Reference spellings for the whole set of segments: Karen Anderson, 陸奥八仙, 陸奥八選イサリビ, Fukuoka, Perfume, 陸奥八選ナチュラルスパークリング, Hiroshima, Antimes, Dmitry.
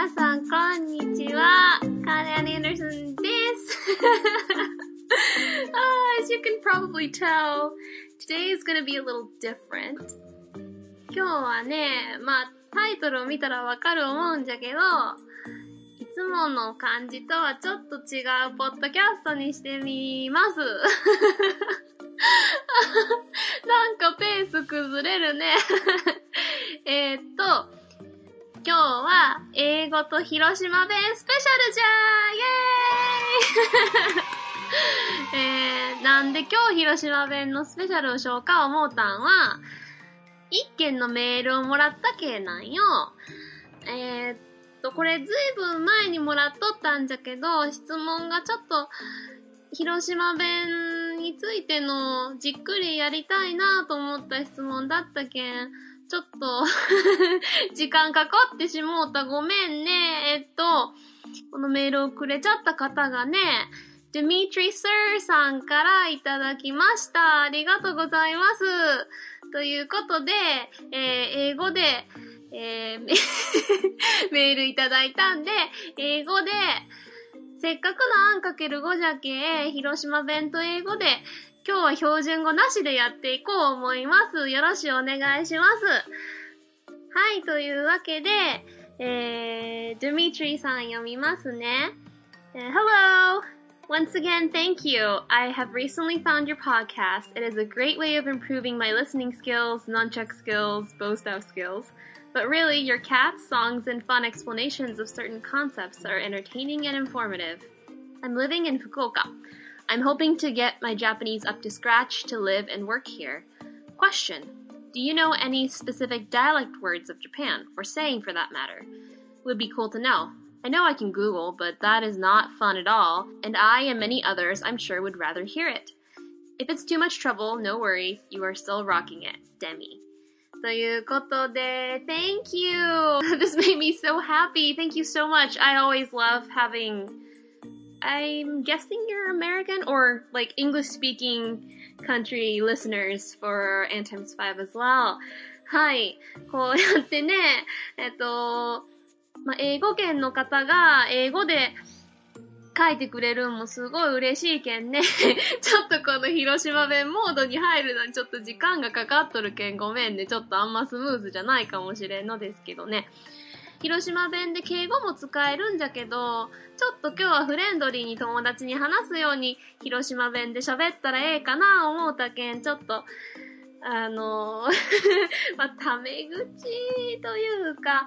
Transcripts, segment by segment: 皆さんこんにちは、カレン・アンダーソンです。As you can probably tell, today is going to be a little different. 今日はね、まあタイトルを見たらわかる思うんじゃけど、いつもの感じとはちょっと違うポッドキャストにしてみます。なんかペース崩れるね。今日は英語と広島弁スペシャルじゃーイエーイなんで今日広島弁のスペシャルをしようか思うたんは、一件のメールをもらったけなんよ。これずいぶん前にもらっとったんじゃけど、質問がちょっと広島弁についてのじっくりやりたいなと思った質問だったけん、ちょっと時間かかってしもうたごめんね。このメールをくれちゃった方がね、Dmitry Sir さんからいただきました。ありがとうございます。ということで、英語で、メールいただいたんで、英語で、せっかくの 1×5 じゃけ、広島弁と英語で、今日は標準語なしでやっていこう思います。よろしくお願いします。はい、というわけで、Dmitry さん読みますね。Hello! Once again, thank you. I have recently found your podcast. It is a great way of improving my listening skills, nunchuck skills, bow staff skills. But really, your cats, songs, and fun explanations of certain concepts are entertaining and informative. I'm living in Fukuoka.I'm hoping to get my Japanese up to scratch to live and work here. Question. Do you know any specific dialect words of Japan, or saying for that matter? Would be cool to know. I know I can Google, but that is not fun at all, and I and many others, I'm sure, would rather hear it. If it's too much trouble, no worries, you are still rocking it, Demi. ということで、Thank you! This made me so happy. Thank you so much. I always love having...I'm guessing you're American or like English-speaking country listeners for Antimes 5 as well. はい。こうやってね、まあ、英語圏の方が英語で書いてくれるんもすごい嬉しいけんね。ちょっとこの広島弁モードに入るのにちょっと時間がかかっとるけんごめんね。ちょっとあんまスムーズじゃないかもしれんのですけどね。広島弁で敬語も使えるんじゃけど、ちょっと今日はフレンドリーに友達に話すように広島弁で喋ったらええかな思うたけん、ちょっとまあタメ口というか、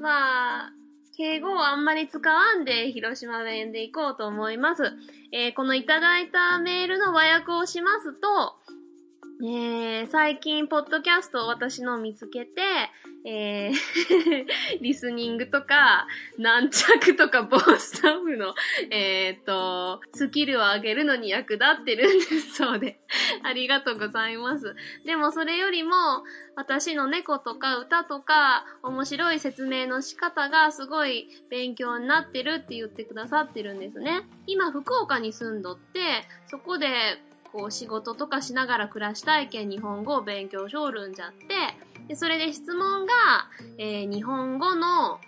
まあ敬語をあんまり使わんで広島弁でいこうと思います。このいただいたメールの和訳をしますと、最近ポッドキャストを私の見つけて、リスニングとか軟着とかボースタッフのスキルを上げるのに役立ってるんですそうでありがとうございます。でもそれよりも私の猫とか歌とか面白い説明の仕方がすごい勉強になってるって言ってくださってるんですね。今福岡に住んどって、そこでこう仕事とかしながら暮らしたいけん日本語を勉強しょるんじゃって、でそれで質問が、日本語の、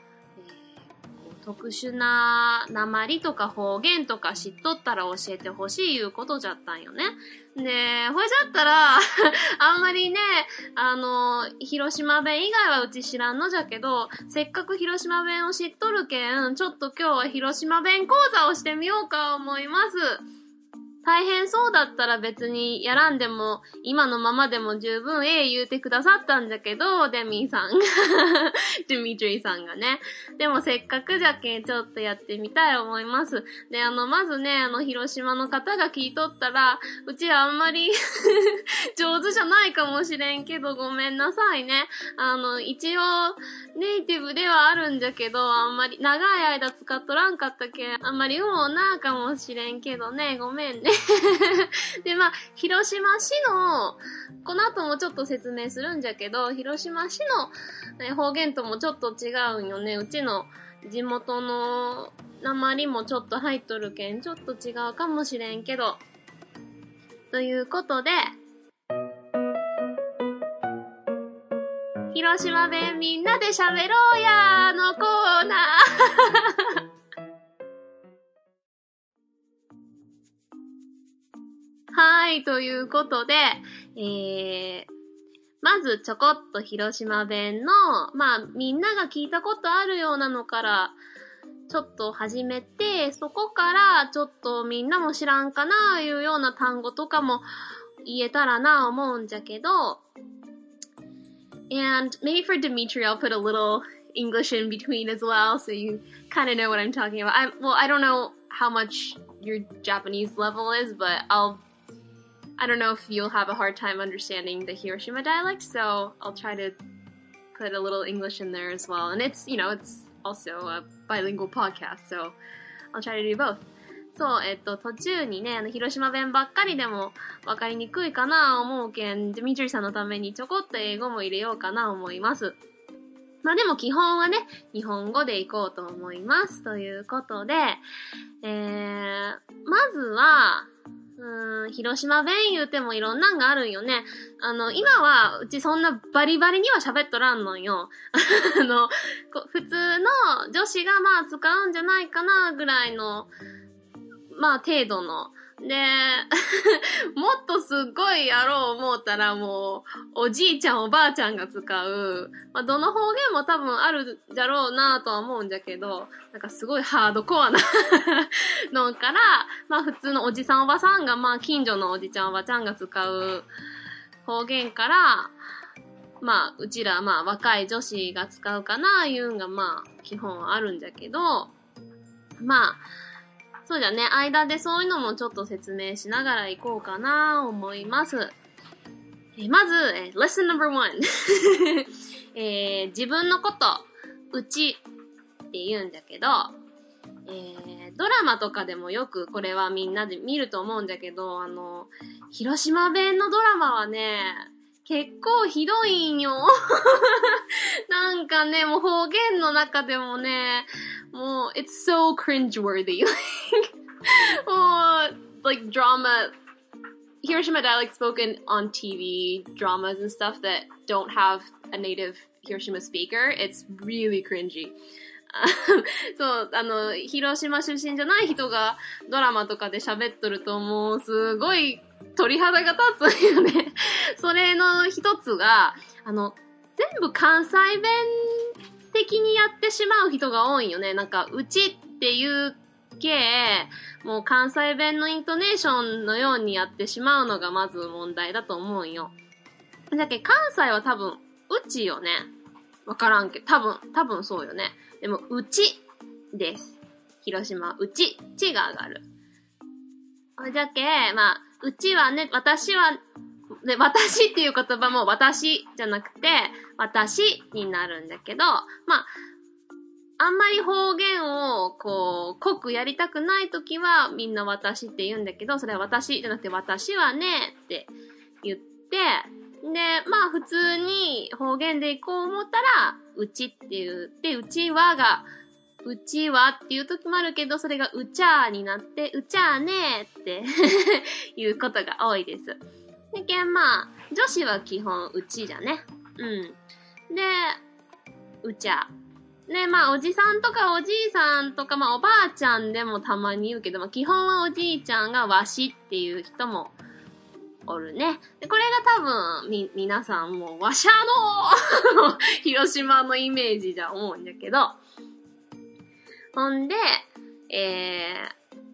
特殊な訛りとか方言とか知っとったら教えてほしいいうことじゃったんよね。で、ほいじゃったらあんまりね、広島弁以外はうち知らんのじゃけど、せっかく広島弁を知っとるけん、ちょっと今日は広島弁講座をしてみようか思います。大変そうだったら別にやらんでも今のままでも十分言うてくださったんじゃけど、デミーさんがデミートリーさんがね。でもせっかくじゃけんちょっとやってみたい思います。で、まずね、広島の方が聞いとったらうちはあんまり上手じゃないかもしれんけどごめんなさいね。一応ネイティブではあるんじゃけど、あんまり長い間使っとらんかったけんあんまりもうなかもしれんけどね、ごめんね。で、まあ、広島市の、この後もちょっと説明するんじゃけど、広島市の方言ともちょっと違うんよね。うちの地元の訛りもちょっと入っとるけん、ちょっと違うかもしれんけど。ということで、広島弁みんなで喋ろうやのコーナーはい、ということで、まずちょこっと広島弁の、まあみんなが聞いたことあるようなのから、ちょっと始めて、そこからちょっとみんなも知らんかな、いうような単語とかも言えたらな、思うんじゃけど。And maybe for Dmitry, I'll put a little English in between as well, so you kind of know what I'm talking about. Well, I don't know how much your Japanese level is, but I don't know if you'll have a hard time understanding the Hiroshima dialect, so I'll try to put a little English in there as well. And it's, you know, it's also a bilingual podcast, so I'll try to do both. そう、途中にね、広島弁ばっかりでも分かりにくいかな思うけん、Dmitryさんのためにちょこっと英語も入れようかな思います。まあでも基本はね、日本語でいこうと思います。ということで、まずは、広島弁言うてもいろんなんがあるんよね。今は、うちそんなバリバリには喋っとらんのよ。普通の女子がまあ使うんじゃないかなぐらいの、まあ程度の。で、もっとすっごいやろう思うたらもう、おじいちゃんおばあちゃんが使う。まあどの方言も多分あるだろうなぁとは思うんじゃけど、なんかすごいハードコアなのから、まあ普通のおじさんおばさんがまあ近所のおじちゃんおばちゃんが使う方言から、まあうちらまあ若い女子が使うかなぁいうんがまあ基本あるんじゃけど、まあ、そうじゃね、間でそういうのもちょっと説明しながらいこうかな思います。まず、lesson number one 、自分のこと、うちって言うんだけど、ドラマとかでもよくこれはみんなで見ると思うんだけど、広島弁のドラマはね、結構ひどいんよ。なんかね、もう方言の中でもね、もう、it's so cringe-worthy. like drama, Hiroshima dialect spoken on TV, dramas and stuff that don't have a native Hiroshima speaker, it's really cringy. そう、広島出身じゃない人がドラマとかで喋っとるともうすごい鳥肌が立つよね。それの一つが、全部関西弁的にやってしまう人が多いよね。なんか、うちっていう系、もう関西弁のイントネーションのようにやってしまうのがまず問題だと思うんよ。だけど関西は多分、うちよね。わからんけど、多分そうよね。でも、うちです。広島、うち、ちが上がる。じゃけ、まあ、うちはね、私は、で、私っていう言葉も私じゃなくて、私になるんだけど、まあ、あんまり方言をこう、濃くやりたくないときはみんな私って言うんだけど、それは私じゃなくて私はねって言って、で、まあ普通に方言でいこう思ったら、うちって言って、うちはが、うちはっていうときもあるけど、それがうちゃーになって、うちゃーねーっていうことが多いです。でけんまあ、女子は基本、うちじゃね。うん。で、うちゃ。ね、まあ、おじさんとかおじいさんとか、まあ、おばあちゃんでもたまに言うけど、まあ、基本はおじいちゃんがわしっていう人もおるね。で、これが多分、皆さんもう、わしゃの広島のイメージじゃ思うんだけど。ほんで、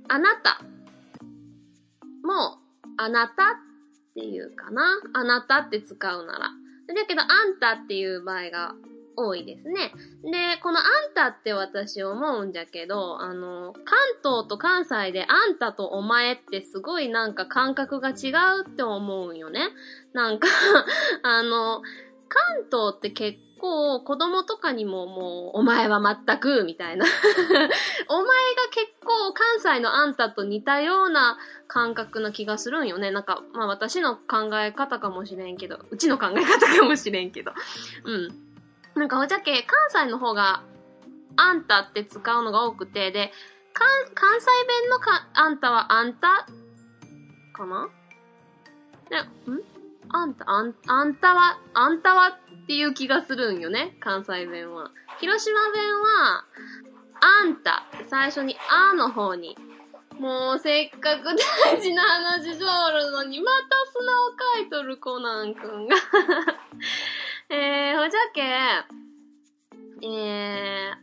あなたも、あなたっていうかな。あなたって使うなら。だけど、あんたっていう場合が多いですね。で、このあんたって私思うんじゃけど、関東と関西であんたとお前ってすごいなんか感覚が違うって思うんよね。なんか、関東って結構子供とかにももう、お前は全く、みたいな。お前が結構関西のあんたと似たような感覚な気がするんよね。なんか、まあ私の考え方かもしれんけど、うちの考え方かもしれんけど。うん。なんかおじゃけ、関西の方があんたって使うのが多くて、で、関西弁のあんたはあんたかなね、あんたはっていう気がするんよね、関西弁は。広島弁は、あんたって最初にあの方に。もうせっかく大事な話しょるのに、また砂をかいとるコナンくんが。ほじゃけ、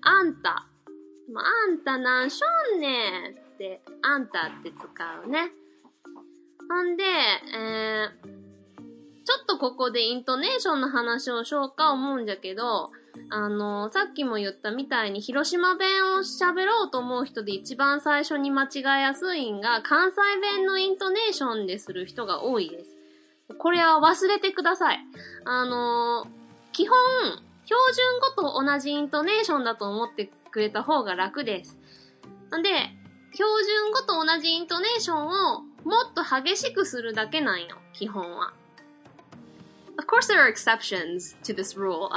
あんた。もうあんたなんしょんねんって、あんたって使うね。ほんで、ちょっとここでイントネーションの話をしようか思うんじゃけど、さっきも言ったみたいに広島弁を喋ろうと思う人で一番最初に間違えやすいんが、関西弁のイントネーションでする人が多いです。これは忘れてください。基本、標準語と同じイントネーションだと思ってくれた方が楽です。なんで、標準語と同じイントネーションをもっと激しくするだけなんよ、基本は。Of course, there are exceptions to this rule.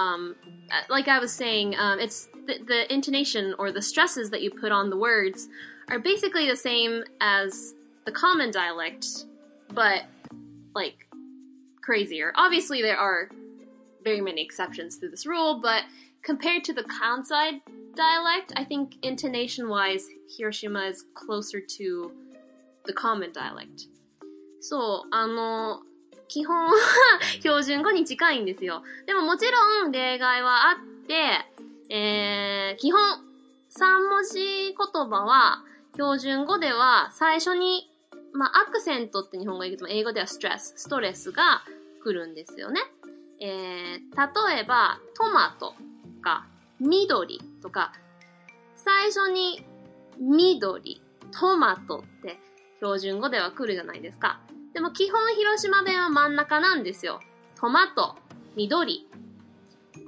Like I was saying, it's the intonation or the stresses that you put on the words are basically the same as the common dialect, but like crazier. Obviously, there are very many exceptions to this rule, but compared to the Kansai dialect, I think intonation-wise, Hiroshima is closer to the common dialect. So, 基本は標準語に近いんですよ。でももちろん例外はあって、基本3文字言葉は標準語では最初に、まあ、アクセントって日本語言うけど、英語ではストレスが来るんですよね。例えばトマトとか緑とか、最初に緑、トマトって標準語では来るじゃないですか。でも基本広島弁は真ん中なんですよ。トマト、緑。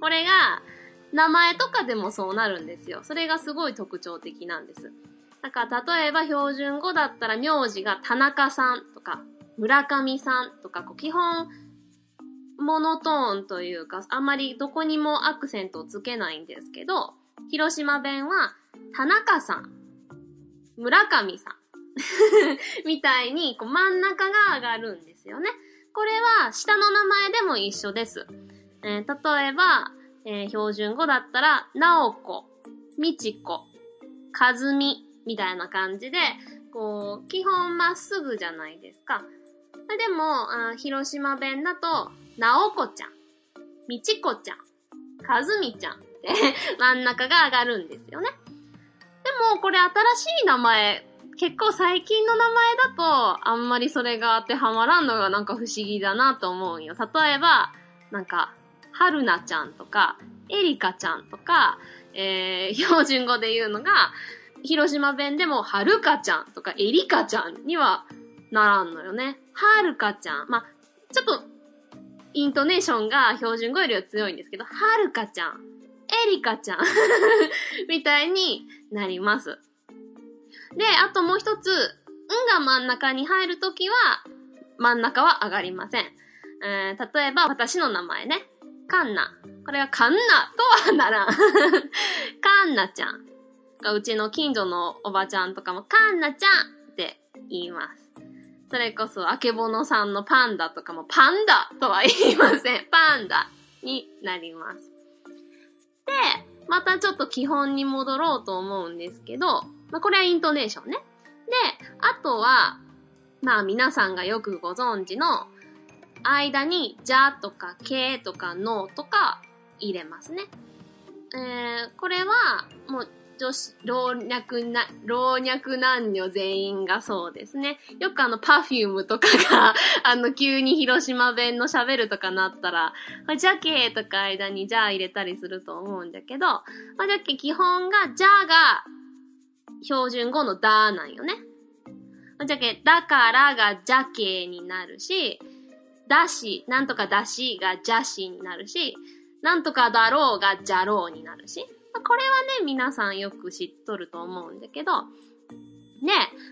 これが名前とかでもそうなるんですよ。それがすごい特徴的なんです。だから例えば標準語だったら名字が田中さんとか村上さんとか、こう基本モノトーンというか、あんまりどこにもアクセントをつけないんですけど、広島弁は田中さん、村上さん。みたいにこう真ん中が上がるんですよね。これは下の名前でも一緒です。例えば、標準語だったら、なおこ、みちこ、かずみみたいな感じで、こう基本まっすぐじゃないですか。でも広島弁だと、なおこちゃん、みちこちゃん、かずみちゃんって真ん中が上がるんですよね。でもこれ新しい名前。結構最近の名前だとあんまりそれが当てはまらんのがなんか不思議だなと思うんよ。例えばなんかはるなちゃんとかえりかちゃんとか、標準語で言うのが広島弁でもはるかちゃんとかえりかちゃんにはならんのよね。はるかちゃん、まあちょっとイントネーションが標準語よりは強いんですけど、はるかちゃん、えりかちゃんみたいになります。で、あともう一つ、んが真ん中に入るときは、真ん中は上がりません。例えば、私の名前ね。かんな。これはかんなとはならん。かんなちゃん。うちの近所のおばちゃんとかも、かんなちゃんって言います。それこそ、あけぼのさんのパンダとかも、パンダとは言いません。パンダになります。で、またちょっと基本に戻ろうと思うんですけど、まあ、これはイントネーションね。で、あとは、まあ皆さんがよくご存知の間にじゃとかけとかのとか入れますね。これはもう老若男女全員がそうですね。よくPerfumeとかが急に広島弁の喋るとかなったら、じゃけとか間にじゃ入れたりすると思うんだけど、まあ、じゃけ基本がじゃが標準語のだなんよね。じゃけ、だからがじゃけになるし、だし、なんとかだしがじゃしになるし、なんとかだろうがじゃろうになるし、これはね、皆さんよく知っとると思うんだけど、ね、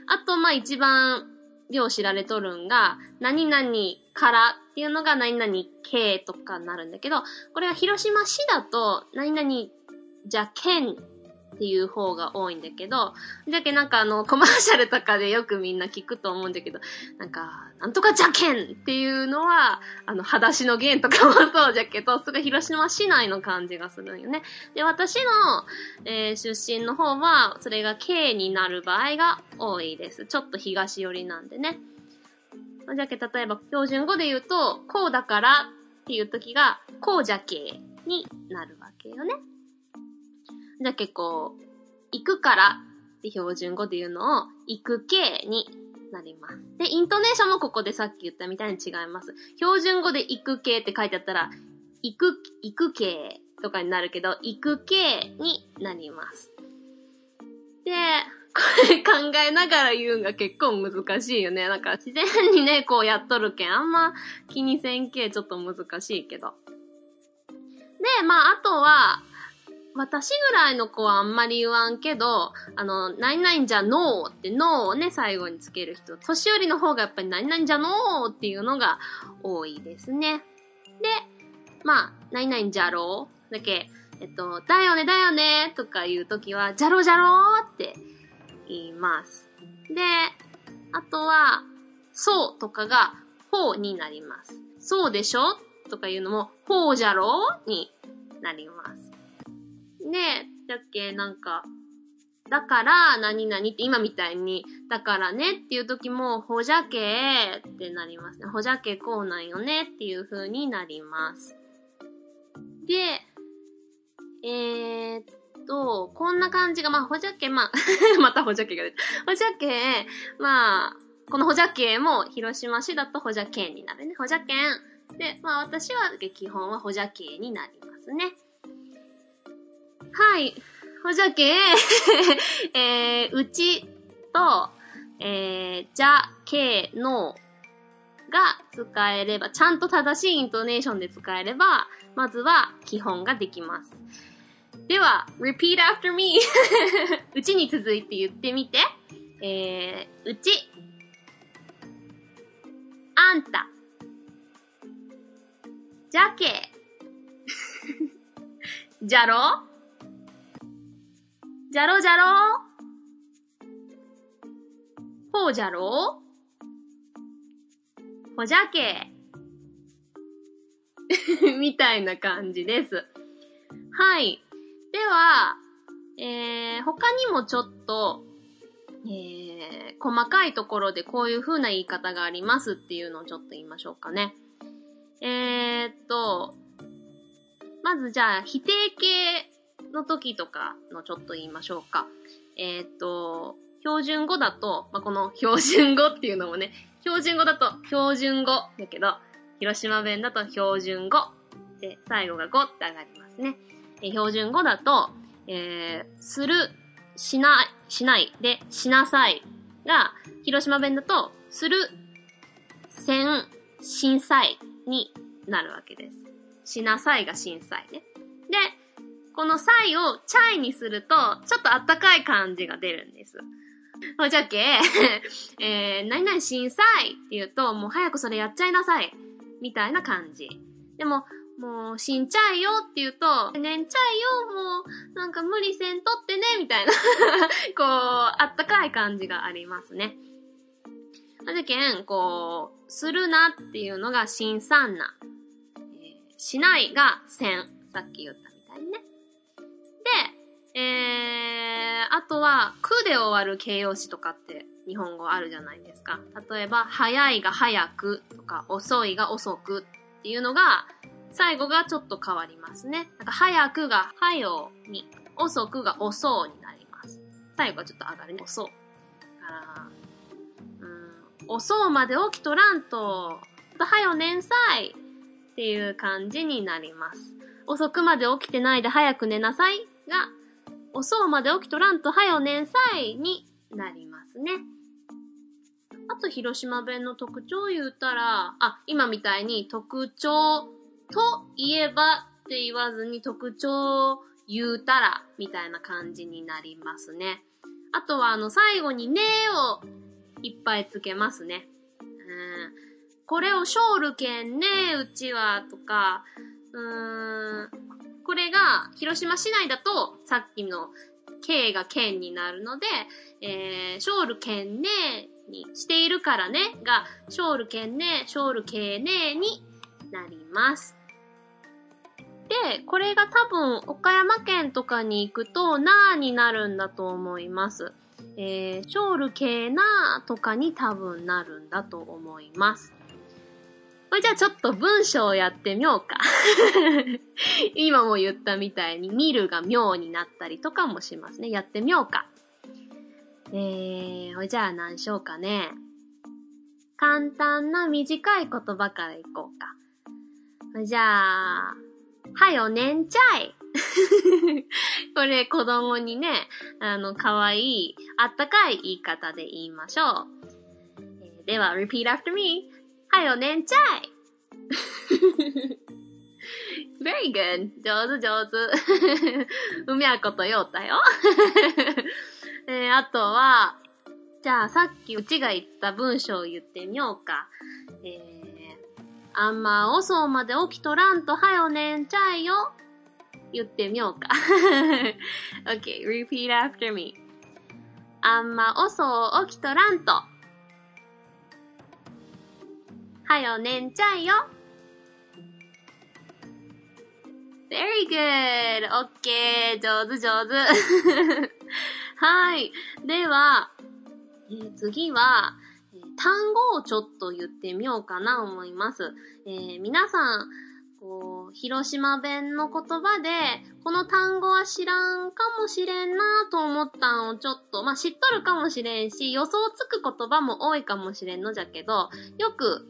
あとまあ一番よう知られとるんが、何々からっていうのが何々けとかになるんだけど、これは広島市だと、何々じゃけんっていう方が多いんだけど、じゃけなんかコマーシャルとかでよくみんな聞くと思うんだけど、なんとかじゃけんっていうのは、裸足のゲンとかもそうじゃけど、すごい広島市内の感じがするんよね。で、私の、出身の方は、それが K になる場合が多いです。ちょっと東寄りなんでね。じゃけ、例えば標準語で言うと、こうだからっていう時が、こうじゃけになるわけよね。じゃけこう、行くからって標準語で言うのを、行くけになります。で、イントネーションもここでさっき言ったみたいに違います。標準語で行くけって書いてあったら、行くけとかになるけど、行くけになります。で、これ考えながら言うんが結構難しいよね。なんか自然にね、こうやっとるけん、あんま気にせんけ、ちょっと難しいけど。で、まあ、あとは、私ぐらいの子はあんまり言わんけど、何々じゃのーってのーをね、最後につける人。年寄りの方がやっぱり何々じゃのーっていうのが多いですね。で、まあ、何々じゃろーだけ、だよねだよねとか言うときは、じゃろじゃろーって言います。で、あとは、そうとかが、ほうになります。そうでしょとかいうのも、ほうじゃろーになります。ねえ、だっけ、なんか、だから、何々って、今みたいに、だからねっていう時も、ほじゃけーってなりますね。ほじゃけこうなんよねっていう風になります。で、こんな感じが、まあ、ほじゃけ、まあ、またほじゃけが出て、ほじゃけ、まあ、このほじゃけも、広島市だとほじゃけんになるね。ほじゃけん。で、まあ、私は、基本はほじゃけになりますね。はい。ほじゃけ、うちと、じゃけのが使えれば、ちゃんと正しいイントネーションで使えれば、まずは基本ができます。では、repeat after me 。うちに続いて言ってみて。うち。あんた。じゃけ。じゃろ。じゃろじゃろー。ほうじゃろー。ほじゃけー。みたいな感じです。はい。では、他にもちょっと、細かいところでこういう風な言い方がありますっていうのをちょっと言いましょうかね。まずじゃあ、否定形の時とかのちょっと言いましょうか。標準語だと、まあ、この標準語っていうのもね、標準語だと標準語だけど、広島弁だと標準語で、最後が語って上がりますね。標準語だと、する、しないで、しなさいが、広島弁だと、する、せん、しんさいになるわけです。しなさいがしんさいね。で、このさいをチャイにすると、ちょっとあったかい感じが出るんです。ほじゃけ、何々しんさいって言うと、もう早くそれやっちゃいなさい。みたいな感じ。でも、もうしんちゃいよって言うと、ねんちゃいよ、もうなんか無理せんとってね、みたいな。こう、あったかい感じがありますね。ほじゃけん、こう、するなっていうのがしんさんな。しないがせん。さっき言ったみたいにね。で、あとは、くで終わる形容詞とかって日本語あるじゃないですか。例えば、早いが早くとか、遅いが遅くっていうのが、最後がちょっと変わりますね。なんか早くが早うに、遅くが遅うになります。最後はちょっと上がるね。遅う。遅うまで起きとらんと、早うねんさいっていう感じになります。遅くまで起きてないで早く寝なさいが、遅うまで起きとらんと早うねんさいになりますね。あと広島弁の特徴を言うたら、今みたいに特徴と言えばって言わずに特徴を言うたらみたいな感じになりますね。あとは最後にねをいっぱいつけますね。これをしょうるけんね、うちはとか、これが広島市内だとさっきの K が県になるので、ショールケンネにしているからねが、ショールケンネ、ショールケーネになります。で、これが多分岡山県とかに行くとなーになるんだと思います。ショールケーなーとかに多分なるんだと思います。じゃあちょっと文章をやってみようか。今も言ったみたいに、見るが妙になったりとかもしますね。やってみようか。じゃあ何しようかね。簡単な短い言葉からいこうか。じゃあ、はよねんちゃい。これ子供にね、かわいい、あったかい言い方で言いましょう。では、repeat after me.はよねんちゃいVery good. 上手上手。うみゃことようたよ、あとは、じゃあさっきうちが言った文章を言ってみようか。あんま遅うまで起きとらんとはよねんちゃいよ。言ってみようか。Okay, repeat after me. あんま遅う起きとらんと。はよねんちゃいよ。Very good! OK! 上手上手。はい。では、次は、単語をちょっと言ってみようかな思います。皆さん、こう、広島弁の言葉で、この単語は知らんかもしれんなと思ったのをちょっと、まあ、知っとるかもしれんし、予想つく言葉も多いかもしれんのじゃけど、よく、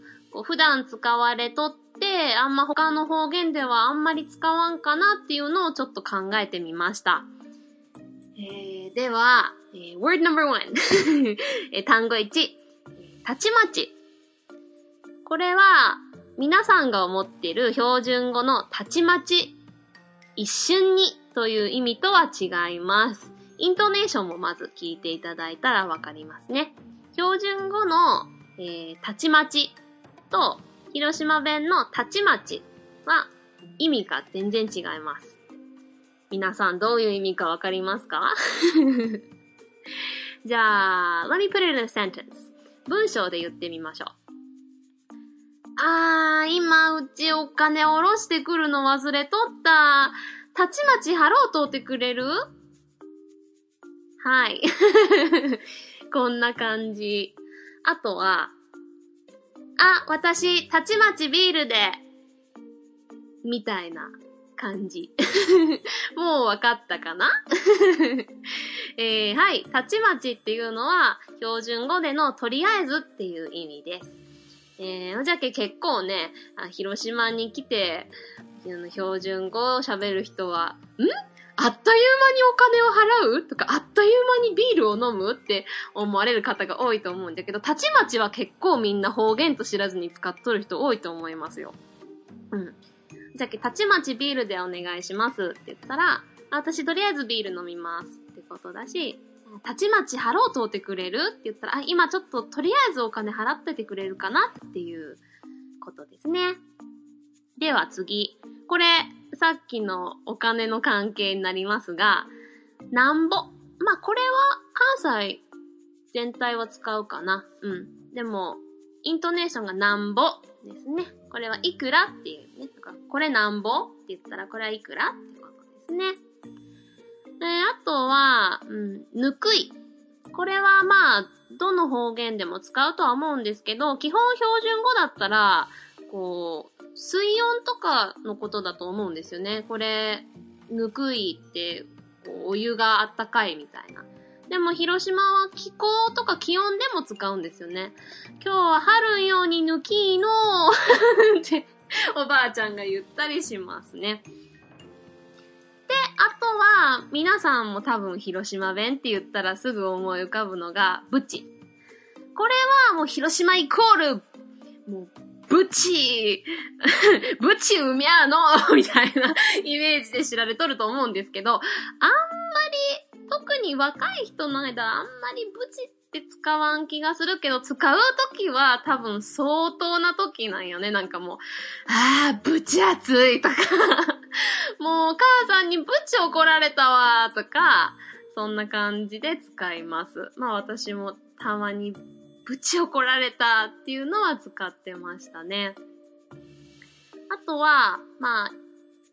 普段使われとって、あんま他の方言ではあんまり使わんかなっていうのをちょっと考えてみました。では、word number one 、単語1、たちまち。これは、皆さんが思っている標準語のたちまち、一瞬にという意味とは違います。イントネーションもまず聞いていただいたらわかりますね。標準語の、たちまちと広島弁のたちまちは意味が全然違います。皆さんどういう意味かわかりますか？じゃあ、let me put it in a sentence. 文章で言ってみましょう。あー、今うちお金おろしてくるの忘れとった。たちまち払おうとってくれる？はい。こんな感じ。あとは、あ、私、たちまちビールで、みたいな感じ。もうわかったかな、はい、たちまちっていうのは、標準語でのとりあえずっていう意味です。じゃけ結構ね、広島に来て、標準語を喋る人は、あっという間にお金を払うとか、あっという間にビールを飲むって思われる方が多いと思うんだけど、たちまちは結構みんな方言と知らずに使っとる人多いと思いますよ。うん。じゃあ、たちまちビールでお願いしますって言ったら、私とりあえずビール飲みますってことだし、たちまち払おうとってくれるって言ったら、あ、今ちょっととりあえずお金払っててくれるかなっていうことですね。では次。これ、さっきのお金の関係になりますが、なんぼ。まあ、これは関西全体は使うかな。うん。でも、イントネーションがなんぼですね。これはいくらっていうね。とか、これなんぼって言ったら、これはいくらってことですね。あとは、ぬくい。これはまあ、どの方言でも使うとは思うんですけど、基本標準語だったら、こう、水温とかのことだと思うんですよね。これ、ぬくいって、お湯があったかいみたいな。でも、広島は気候とか気温でも使うんですよね。今日は春ようにぬきいのーって、おばあちゃんが言ったりしますね。で、あとは、皆さんも多分広島弁って言ったらすぐ思い浮かぶのが、ブチ。これはもう広島イコール、もうブチー、ブチうみゃーのみたいなイメージで知られとると思うんですけど、あんまり、特に若い人の間、あんまりブチって使わん気がするけど、使うときは多分相当なときなんよね。なんかもう、あー、ブチ熱いとか、もうお母さんにブチ怒られたわとか、そんな感じで使います。まあ私もたまにぶち怒られたっていうのは使ってましたね。あとは、まあ、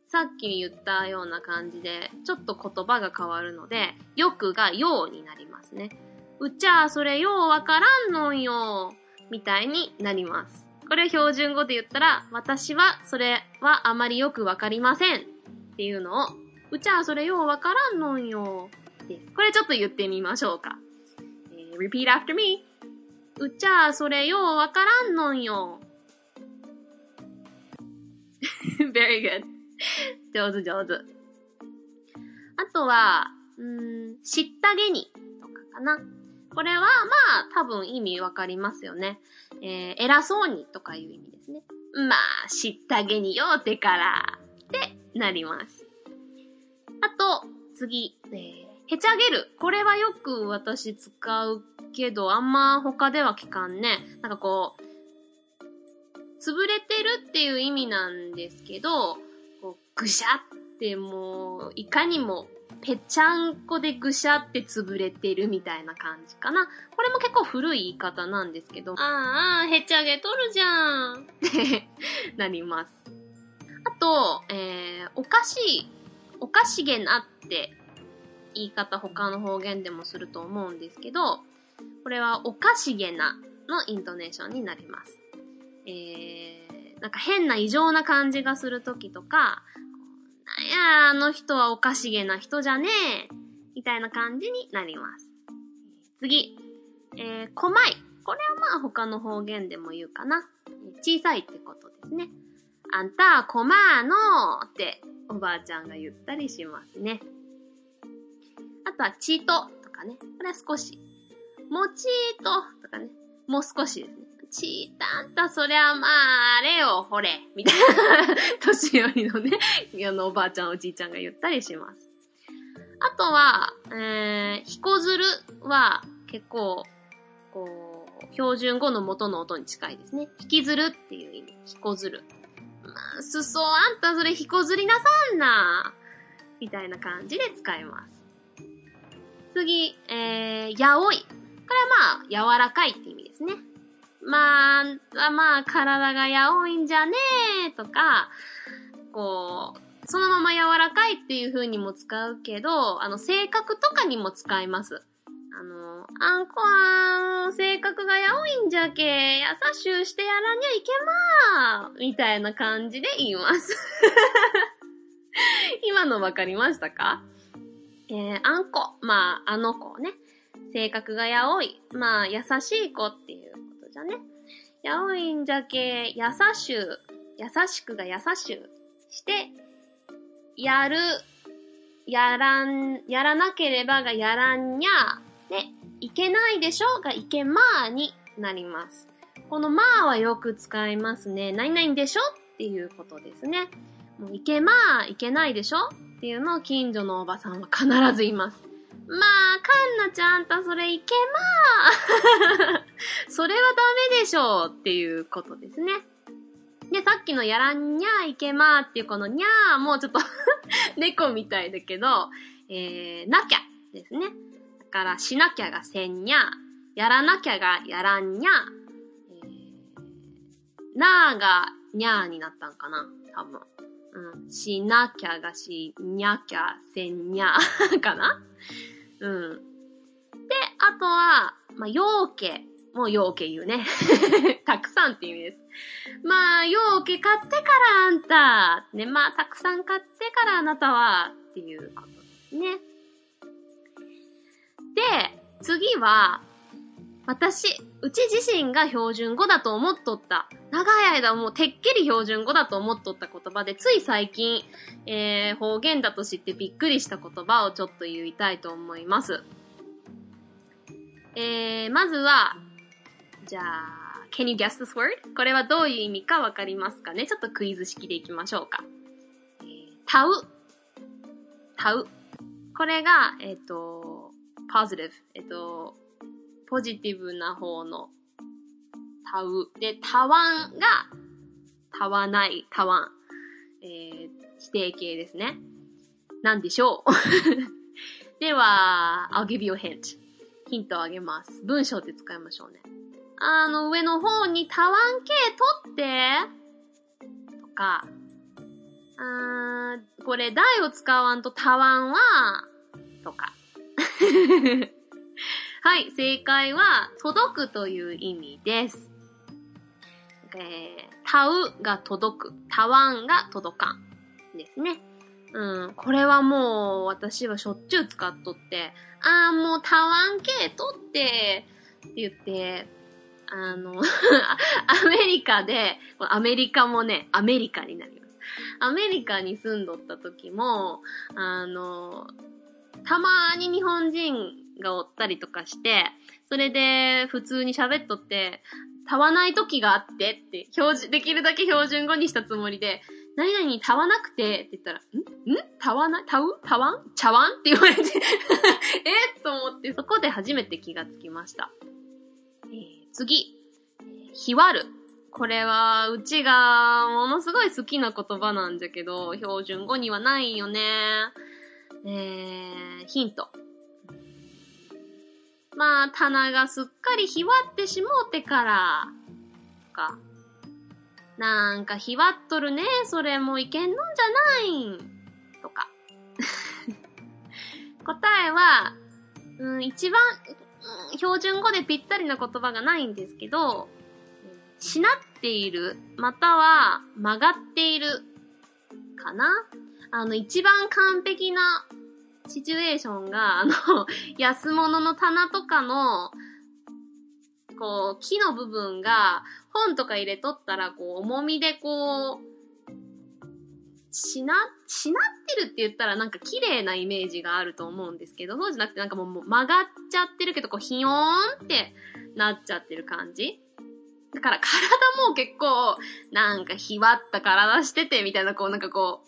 さっき言ったような感じで、ちょっと言葉が変わるので、よくがようになりますね。うちゃあそれようわからんのんよ、みたいになります。これを標準語で言ったら、私はそれはあまりよくわかりませんっていうのを、うちゃあそれようわからんのんよです。これちょっと言ってみましょうか。Repeat after me. うちゃあそれようわからんのんよ。Very good. 上手上手。あとは、知ったげにとかかな。これはまあ多分意味わかりますよね。偉そうにとかいう意味ですね。まあ知ったげによってからってなります。あと次、へちゃげる。これはよく私使うけどあんま他では聞かんね。なんかこう潰れてるっていう意味なんですけど、こうぐしゃってもういかにもぺちゃんこでぐしゃって潰れてるみたいな感じかな。これも結構古い言い方なんですけど、ああ、へちゃげとるじゃんってなります。あと、おかしげなって言い方他の方言でもすると思うんですけど、これはおかしげなのイントネーションになります。なんか変な異常な感じがするときとか、なんや、あの人はおかしげな人じゃねえみたいな感じになります。次、こまい。これはまあ他の方言でも言うかな。小さいってことですね。あんた、こまーのーっておばあちゃんが言ったりしますね。あとは、チートとかね。これは少し。もちーととかね。もう少しですね。ちーたんた、そりゃまあ、あれよ、ほれ、みたいな、年寄りのね、おばあちゃん、おじいちゃんが言ったりします。あとは、ひこずるは、結構、こう、標準語の元の音に近いですね。引きずるっていう意味、ひこずる。まあ、すそ、あんたそれひこずりなさんな、みたいな感じで使います。次、やおい。これはまあ、柔らかいって意味ですね。まあ、あんたまあ体がやおいんじゃねえとか、こう、そのまま柔らかいっていう風にも使うけど、性格とかにも使います。あんこはん、性格がやおいんじゃけ、優しゅうしてやらにゃいけまーみたいな感じで言います。今のわかりましたか？あんこ、まあ、あの子ね。性格がやおい、まあ、優しい子っていう。じゃね、やおいんじゃけ、やさしゅう、やさしくがやさしゅうして、やる、やらん、やらなければがやらんにゃ、ね、いけないでしょがいけまーになります。このまーはよく使いますね。何々でしょっていうことですね。もういけまー、いけないでしょっていうのを近所のおばさんは必ず言います。まあ、かんなちゃんとそれいけまーそれはダメでしょうっていうことですね。で、さっきのやらんにゃーいけまーっていうこのにゃーもうちょっと猫みたいだけど、なきゃですね。だから、しなきゃがせんにゃー、やらなきゃがやらんにゃー、なーがにゃーになったんかな、多分。うん、しなきゃがし、にゃきゃ、せんにゃーかな。うん。で、あとは、まあ、ようけ。もうようけ言うね。たくさんって意味です。まあ、ようけ買ってからあんた。ね、まあ、たくさん買ってからあなたは。っていうことですね。で、次は、私、うち自身が標準語だと思っとった。長い間もうてっきり標準語だと思っとった言葉で、つい最近、方言だと知ってびっくりした言葉をちょっと言いたいと思います。まずは、じゃあ、can you guess this word? これはどういう意味かわかりますかね。ちょっとクイズ式でいきましょうか。たう。たう。これが、positive。ポジティブな方のたう。で、たわんが、たわない、たわん。否定形ですね。なんでしょうでは、I'll give you a hint. ヒントをあげます。文章って使いましょうね。上の方にタワン系取ってとか、これ台を使わんとタワンはとか。はい、正解は届くという意味です。タウが届く、タワンが届かんですね。うん、これはもう私はしょっちゅう使っとって、もうタワン系取ってって言って、アメリカで、アメリカもね、アメリカになります。アメリカに住んどった時も、たまに日本人がおったりとかして、それで普通に喋っとって、たわない時があってって、できるだけ標準語にしたつもりで、何々たわなくてって言ったら、たわないたうたわん茶わんって言われて、と思って、そこで初めて気がつきました。次、ひわる。これはうちがものすごい好きな言葉なんじゃけど、標準語にはないよね。ヒント。まあ、棚がすっかりひわってしもうてから、とか。なんかひわっとるね、それもいけんのんじゃないん、とか。答えは、一番、標準語でぴったりな言葉がないんですけど、しなっている、または曲がっている、かな。一番完璧なシチュエーションが、安物の棚とかの、こう、木の部分が、本とか入れとったら、こう、重みでこう、しなってるって言ったらなんか綺麗なイメージがあると思うんですけど、そうじゃなくてなんかもう曲がっちゃってるけど、こう、ひよーんってなっちゃってる感じ。だから体も結構、なんかひわった体してて、みたいな、こう、なんかこ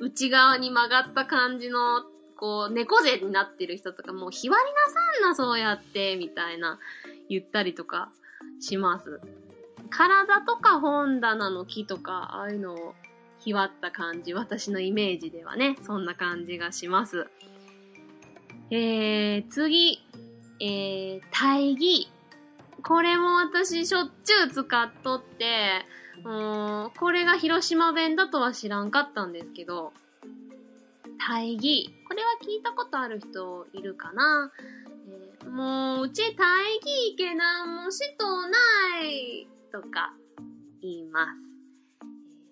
う、内側に曲がった感じの、こう、猫背になってる人とか、もうひわりなさんな、そうやって、みたいな、言ったりとかします。体とか本棚の木とか、ああいうのを、ひわった感じ、私のイメージではね、そんな感じがします。次、対義。これも私しょっちゅう使っとって、これが広島弁だとは知らんかったんですけど、対義。これは聞いたことある人いるかな、もううち対義いけなんもしとないとか言います。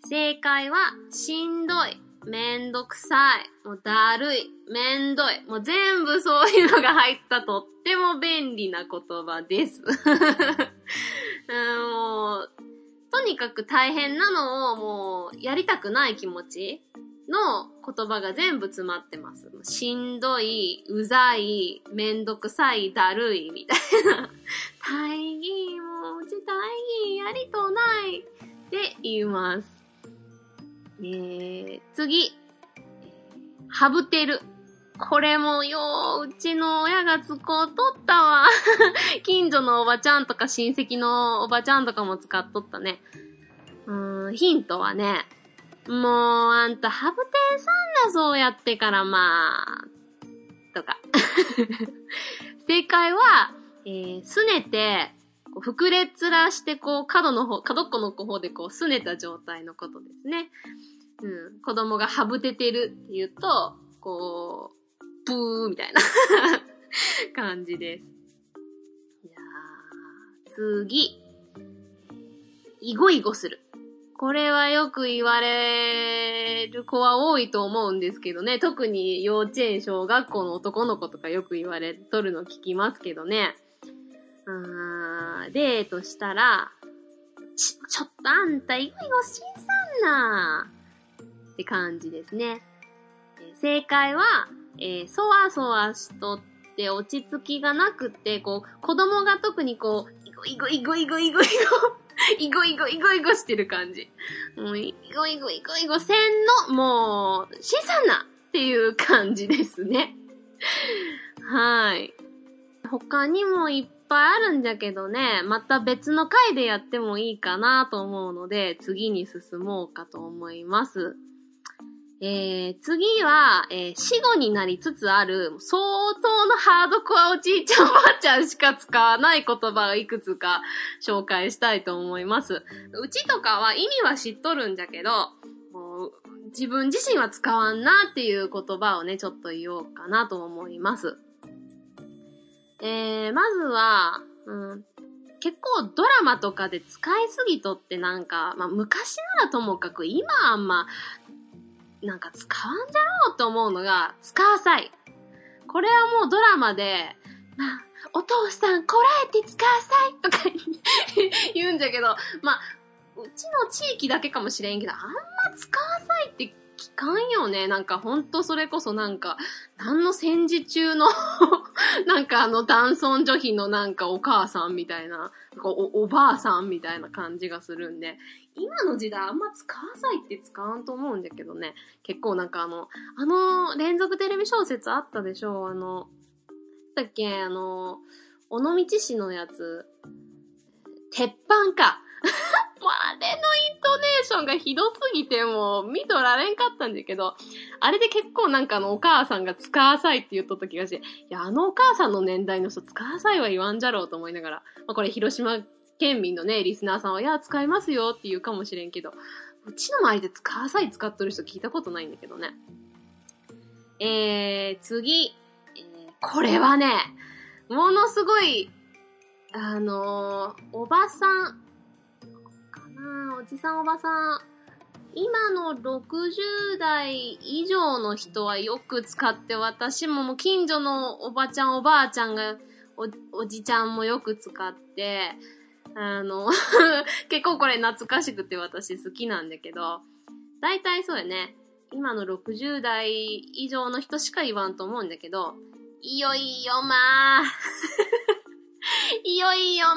正解は、しんどい、めんどくさい、もうだるい、めんどい、もう全部そういうのが入ったとっても便利な言葉です。もう、とにかく大変なのをもうやりたくない気持ちの言葉が全部詰まってます。しんどい、うざい、めんどくさい、だるい、みたいな。大義、もううち大義やりとないって言います。次。ハブてる。これもよう、うちの親が使うとったわ。近所のおばちゃんとか親戚のおばちゃんとかも使っとったね。ヒントはね、もうあんたハブてんさんだそうやってからまあ、とか。正解は、すねて、膨れつらして、こう、角っこの方でこう、すねた状態のことですね。うん。子供がはぶててるって言うと、こう、ブーみたいな感じです。じゃあ、次。いごいごする。これはよく言われる子は多いと思うんですけどね。特に幼稚園、小学校の男の子とかよく言われとるの聞きますけどね。例としたら、ちょっとあんた、いごいごしんさんなって感じですね。正解は、そわそわしとって落ち着きがなくて、こう、子供が特にこう、いごいごいごいごいごいご、いごいごいごいごしてる感じ。もう、いごいごいごいごせんの、もう、しんさんなっていう感じですね。はい。他にもいっぱいあるんじゃけどね、また別の回でやってもいいかなと思うので、次に進もうかと思います。次は、死語になりつつある、相当のハードコアおじいちゃんおばあちゃんしか使わない言葉をいくつか紹介したいと思います。うちとかは意味は知っとるんじゃけど、自分自身は使わんなっていう言葉をね、ちょっと言おうかなと思います。まずは、結構ドラマとかで使いすぎとってなんか、まあ昔ならともかく今あんま、なんか使わんじゃろうと思うのが、使わさい。これはもうドラマで、まあ、お父さんこらえて使わさいとか言うんじゃけど、まあ、うちの地域だけかもしれんけど、あんま使わさいって聞かんよね。なんかほんとそれこそなんか、何の戦時中の、なんか男尊女卑のなんかお母さんみたいな、おばあさんみたいな感じがするんで、今の時代あんま使わさいって使わんと思うんだけどね。結構なんか連続テレビ小説あったでしょ、だっけ、尾道市のやつ、鉄板か。あれのイントネーションがひどすぎてもう見とられんかったんだけど、あれで結構なんかお母さんが使わさいって言っとった気がして、いや、お母さんの年代の人使わさいは言わんじゃろうと思いながら、まあ、これ広島県民のね、リスナーさんは、いや、使いますよって言うかもしれんけど、うちの周りで使わさい使っとる人聞いたことないんだけどね。次。これはね、ものすごい、おばさん、おじさんおばさん、今の60代以上の人はよく使って、私ももう近所のおばちゃんおばあちゃんが おじちゃんもよく使って、結構これ懐かしくて私好きなんだけど、だいたいそうやね、今の60代以上の人しか言わんと思うんだけど、いよいよまーいよいよまー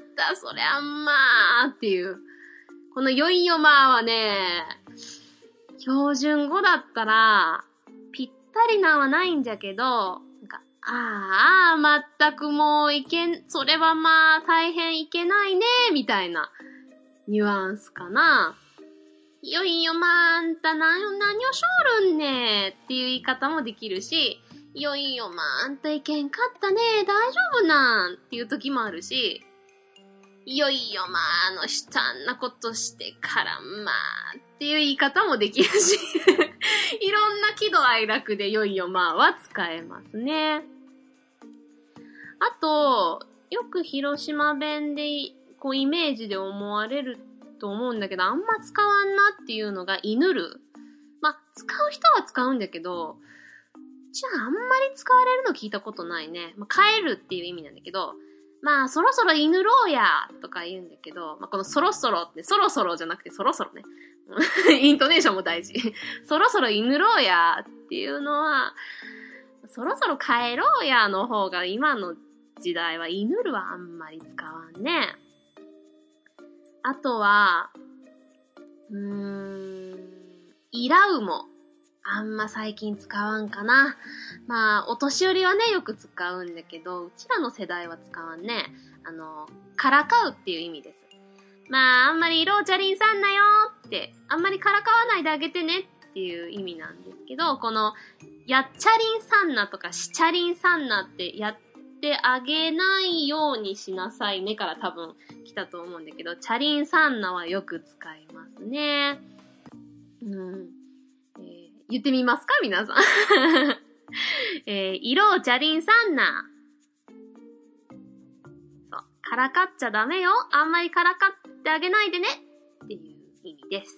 んだそりゃまーっていう、このよいよまーはね、標準語だったらぴったりなんはないんじゃけど、なんか、あーあー、全くもういけん、それはまあ大変いけないねみたいなニュアンスかな。よいよまーんだ、何をしょるんねっていう言い方もできるし、よいよまーんだいけんかったね、大丈夫なんっていう時もあるし、よいよまあの人あんなことしてからまあっていう言い方もできるしいろんな喜怒哀楽でよいよまあは使えますね。あと、よく広島弁でこうイメージで思われると思うんだけど、あんま使わんなっていうのがいぬる。まあ使う人は使うんだけど、じゃああんまり使われるの聞いたことないね。まあ、帰るっていう意味なんだけど、まあ、そろそろ犬ろうやとか言うんだけど、まあ、このそろそろって、そろそろじゃなくてそろそろね。イントネーションも大事。そろそろ犬ろうやっていうのは、そろそろ帰ろうやの方が今の時代は犬るはあんまり使わんね。あとは、いらうも。あんま最近使わんかな。まあ、お年寄りはね、よく使うんだけど、うちらの世代は使わんね。からかうっていう意味です。まあ、あんまり色をチャリンさんなよって、あんまりからかわないであげてねっていう意味なんですけど、この、やっちゃりんさんなとかしちゃりんさんなって、やってあげないようにしなさいねから多分来たと思うんだけど、チャリンさんなはよく使いますね。言ってみますか皆さん、色をチャリンさんな。そう。からかっちゃダメよ。あんまりからかってあげないでね。っていう意味です。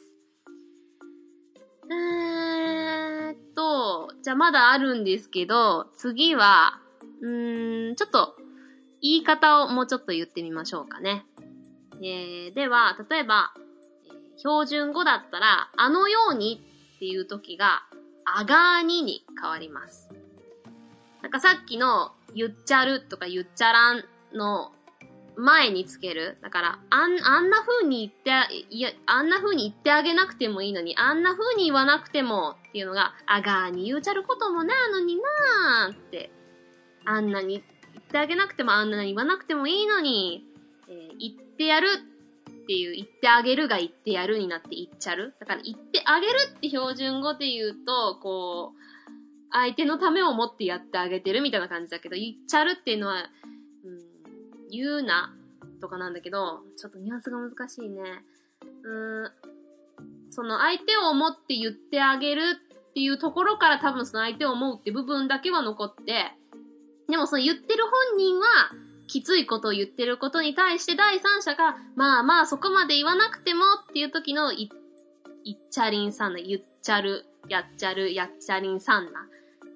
じゃあまだあるんですけど、次は、ちょっと、言い方をもうちょっと言ってみましょうかね。では、例えば、標準語だったら、あのように、っていう時が、あがーにに変わります。なんかさっきの、言っちゃるとか言っちゃらんの前につける。だから、あんな風に言ってあげなくてもいいのに、あんな風に言わなくてもっていうのが、あがーに言うちゃることもなーのになーって、あんなに言ってあげなくてもあんなに言わなくてもいいのに、言ってやるっっていう、言ってあげるが言ってやるになって言っちゃる。だから言ってあげるって標準語で言うと、こう、相手のためを思ってやってあげてるみたいな感じだけど、言っちゃるっていうのは、言うなとかなんだけど、ちょっとニュアンスが難しいね。その相手を思って言ってあげるっていうところから多分その相手を思うって部分だけは残って、でもその言ってる本人は、きついことを言ってることに対して第三者が、まあまあそこまで言わなくてもっていう時の、いっちゃりんさんな、言っちゃる、やっちゃる、やっちゃりんさんな。だ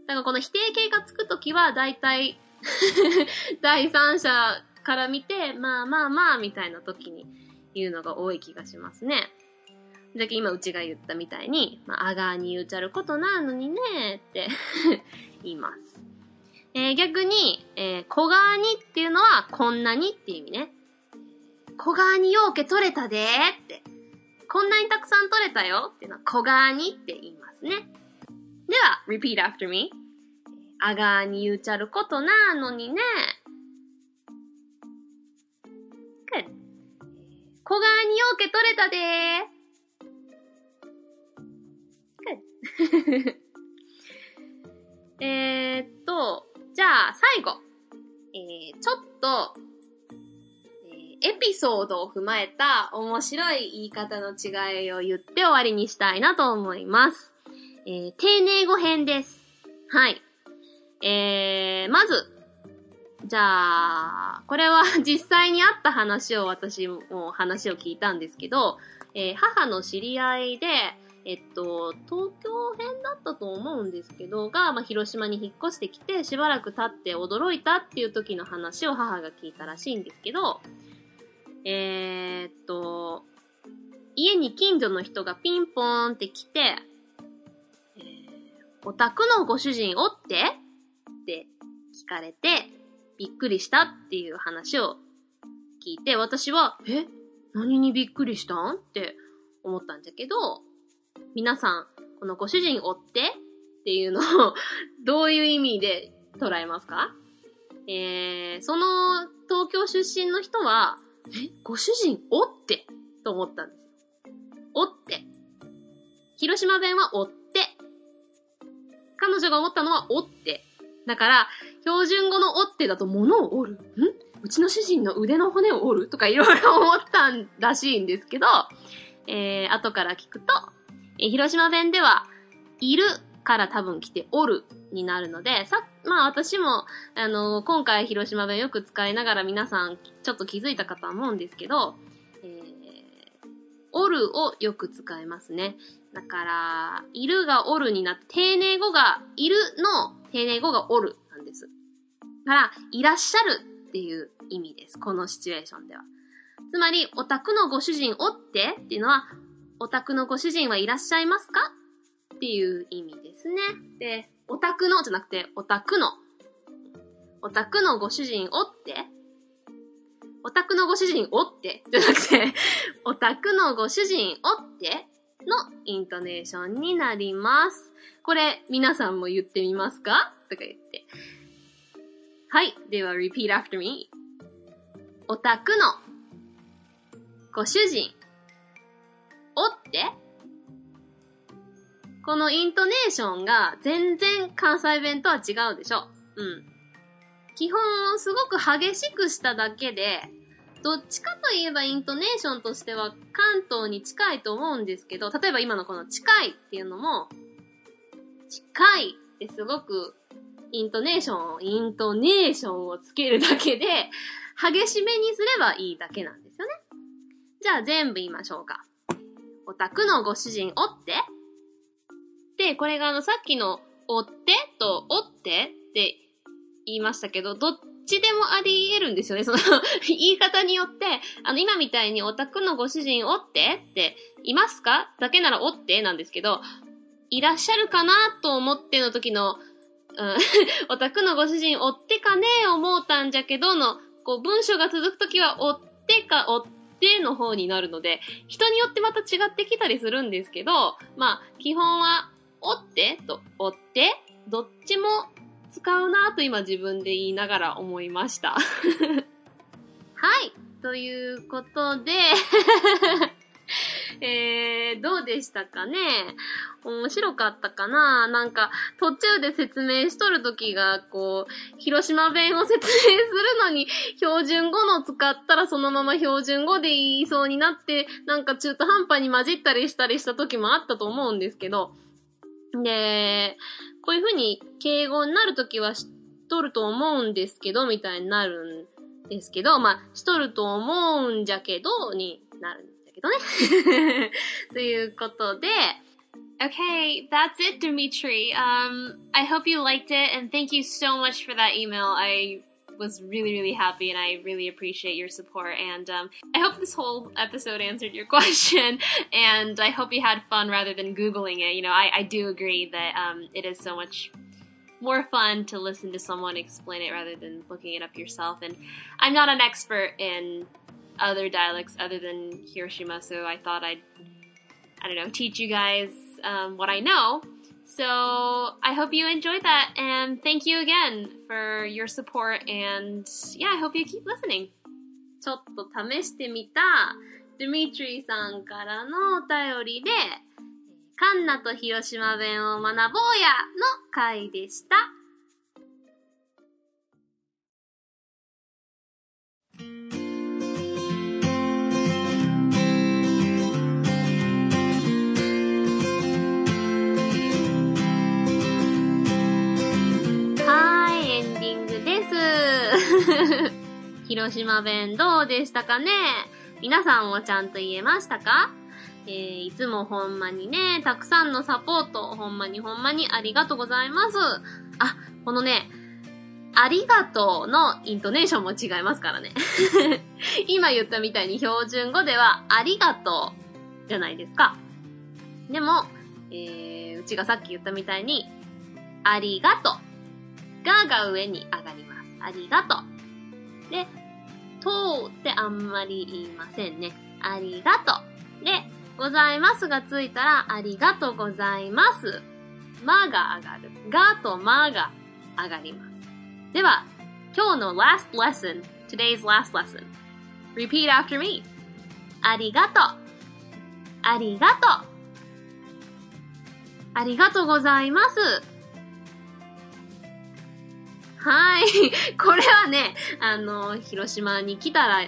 からこの否定形がつくときは、だいたい、第三者から見て、まあまあまあみたいな時に言うのが多い気がしますね。だけ今うちが言ったみたいに、まあ、あがーに言うちゃることなのにねーって言います。逆に、こがーにっていうのは、こんなにっていう意味ね。こがーにようけ取れたでーって。こんなにたくさん取れたよっていうのは、こがーにって言いますね。では、repeat after me。あがーに言うちゃることなーのにね。Good。こがーにようけ取れたでー。じゃあ最後、ちょっと、エピソードを踏まえた面白い言い方の違いを言って終わりにしたいなと思います。丁寧語編です。はい。まず、じゃあこれは実際にあった話を私も話を聞いたんですけど、母の知り合いで、東京編だったと思うんですけど、が、まあ、広島に引っ越してきて、しばらく経って驚いたっていう時の話を母が聞いたらしいんですけど、家に近所の人がピンポーンって来て、お宅のご主人おってって聞かれて、びっくりしたっていう話を聞いて、私は、何にびっくりしたんって思ったんだけど、皆さん、このご主人追ってっていうのをどういう意味で捉えますか？その東京出身の人は、ご主人追ってと思ったんです。追って。広島弁は追って。彼女が思ったのは追って。だから、標準語の追ってだと物を折る。うちの主人の腕の骨を折るとかいろいろ思ったらしいんですけど、後から聞くと、広島弁では、いるから多分来ておるになるので、まあ私も、今回広島弁よく使いながら皆さんちょっと気づいたかとは思うんですけど、おるをよく使いますね。だから、いるがおるになって、丁寧語がいるの丁寧語がおるなんです。だから、いらっしゃるっていう意味です。このシチュエーションでは。つまり、お宅のご主人おってっていうのは、お宅のご主人はいらっしゃいますかっていう意味ですね。で、お宅のじゃなくて、お宅のご主人おってお宅のご主人おってじゃなくて、お宅のご主人おってのイントネーションになります。これ、皆さんも言ってみますかとか言って。はい。では、repeat after me。お宅のご主人おって？このイントネーションが全然関西弁とは違うでしょ。基本をすごく激しくしただけで、どっちかといえばイントネーションとしては関東に近いと思うんですけど、例えば今のこの近いっていうのも、近いってすごくイントネーションをつけるだけで、激しめにすればいいだけなんですよね。じゃあ全部言いましょうか。お宅のご主人おって？で、これがさっきのおってとおってって言いましたけど、どっちでもあり得るんですよね。その言い方によって、今みたいにお宅のご主人おってっていますか？だけならおってなんですけど、いらっしゃるかなと思っての時の、お宅のご主人おってかねえ思うたんじゃけどの、こう文章が続くときはおってかおっての方になるので、人によってまた違ってきたりするんですけど、まあ基本はおってとおってどっちも使うなぁと今自分で言いながら思いましたはい、ということで、どうでしたかね。面白かったかな。なんか途中で説明しとるときがこう広島弁を説明するのに標準語の使ったらそのまま標準語で言いそうになって、なんか中途半端に混じったりしたりしたときもあったと思うんですけど、でこういう風に敬語になるときはしとると思うんですけどみたいになるんですけど、まあしとると思うんじゃけどになるんだけどねということで、Okay, that's it, Dmitry. I hope you liked it, and thank you so much for that email. I was really, really happy, and I really appreciate your support. And I hope this whole episode answered your question, and I hope you had fun rather than Googling it. You know, I do agree that it is so much more fun to listen to someone explain it rather than looking it up yourself. And I'm not an expert in other dialects other than Hiroshima, so I thought I don't know, teach you guys what I know. So I hope you enjoyed that, and thank you again for your support, and yeah, I hope you keep listening. ちょっと試してみた Dmitry さんからのお便りで、カンナと広島弁を学ぼうやの回でした。広島弁どうでしたかね。皆さんもちゃんと言えましたか？いつもほんまにね、たくさんのサポート、ほんまにほんまにありがとうございます。あ、このね、ありがとうのイントネーションも違いますからね今言ったみたいに標準語ではありがとうじゃないですか。でも、うちがさっき言ったみたいにありがとうが上に上がります。ありがとうで、とうってあんまり言いませんね。ありがとう。で、ございますがついたら、ありがとうございます。まが上がる。がとまが上がります。では、今日の last lesson。Today's last lesson。Repeat after me。ありがとう。ありがとう。ありがとうございます。はい。これはね、広島に来たら、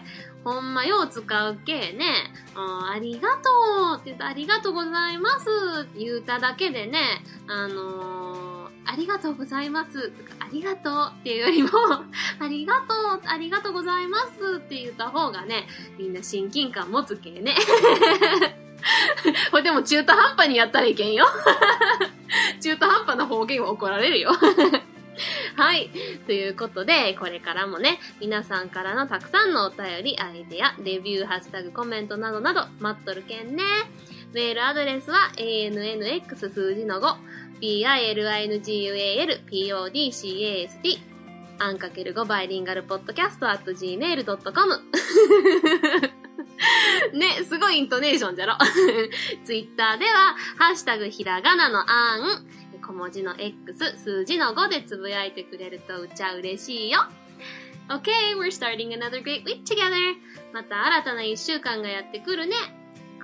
ほんまよう使うけね、ありがとうって言って、ありがとうございますって言うただけでね、ありがとうございますとか、ありがとうっていうよりも、ありがとう、ありがとうございますって言った方がね、みんな親近感持つけね。これでも中途半端にやったらいけんよ。中途半端な方言は怒られるよ。はい。ということで、これからもね、皆さんからのたくさんのお便り、アイデア、レビュー、ハッシュタグ、コメントなどなど待っとるけんね。メールアドレスは ANNX 数字の5 BILINGUALPODCAST 1×5 バイリンガルポッドキャスト @gmail.com ね、すごいイントネーションじゃろ。ツイッターでは、ハッシュタグひらがなのあん、小文字の X、数字の5でつぶやいてくれるとうちゃ嬉しいよ。Okay, we're starting another great week together. また新たな1週間がやってくるね。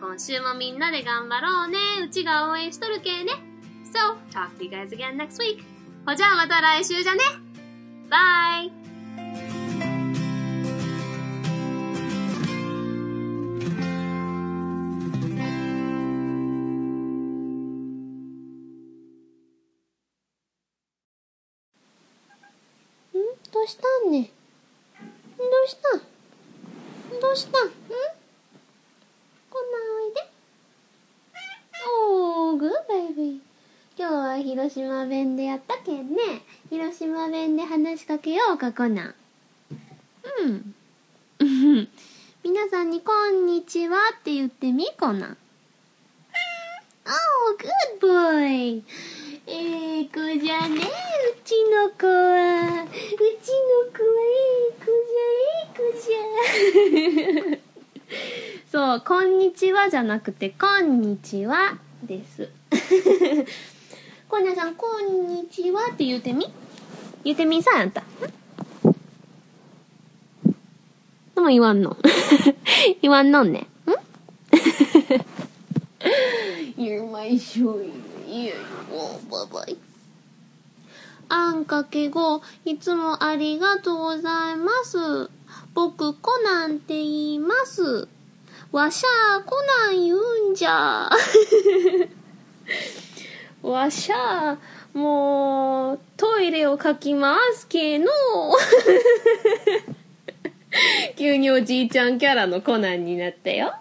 今週もみんなで頑張ろうね。うちが応援しとるけね。So, talk to you guys again next week. ほじゃあまた来週じゃね。バイ。どうしたんね？どうしたん？どうしたん？ん？来ないで。おー、グーベイビー。今日は広島弁でやったけんね。広島弁で話しかけようか、こなん。うん。皆さんにこんにちはって言ってみ、こなん。おー、グッドボーイ。ええ子じゃね、うちの子は。うちの子はいい子じゃ、いい子じゃ。そう、こんにちはじゃなくて、こんにちはです。こんなさん、こんにちはって言うてみ。言うてみさ、あんた。でも言わんの言わんのんねんYou're my shoe. You go. Bye bye. あんかけご、いつもありがとうございます。僕、コナンって言います。わしゃー、コナン言うんじゃー。わしゃー、もう、トイレをかきますけの。急におじいちゃんキャラのコナンになったよ。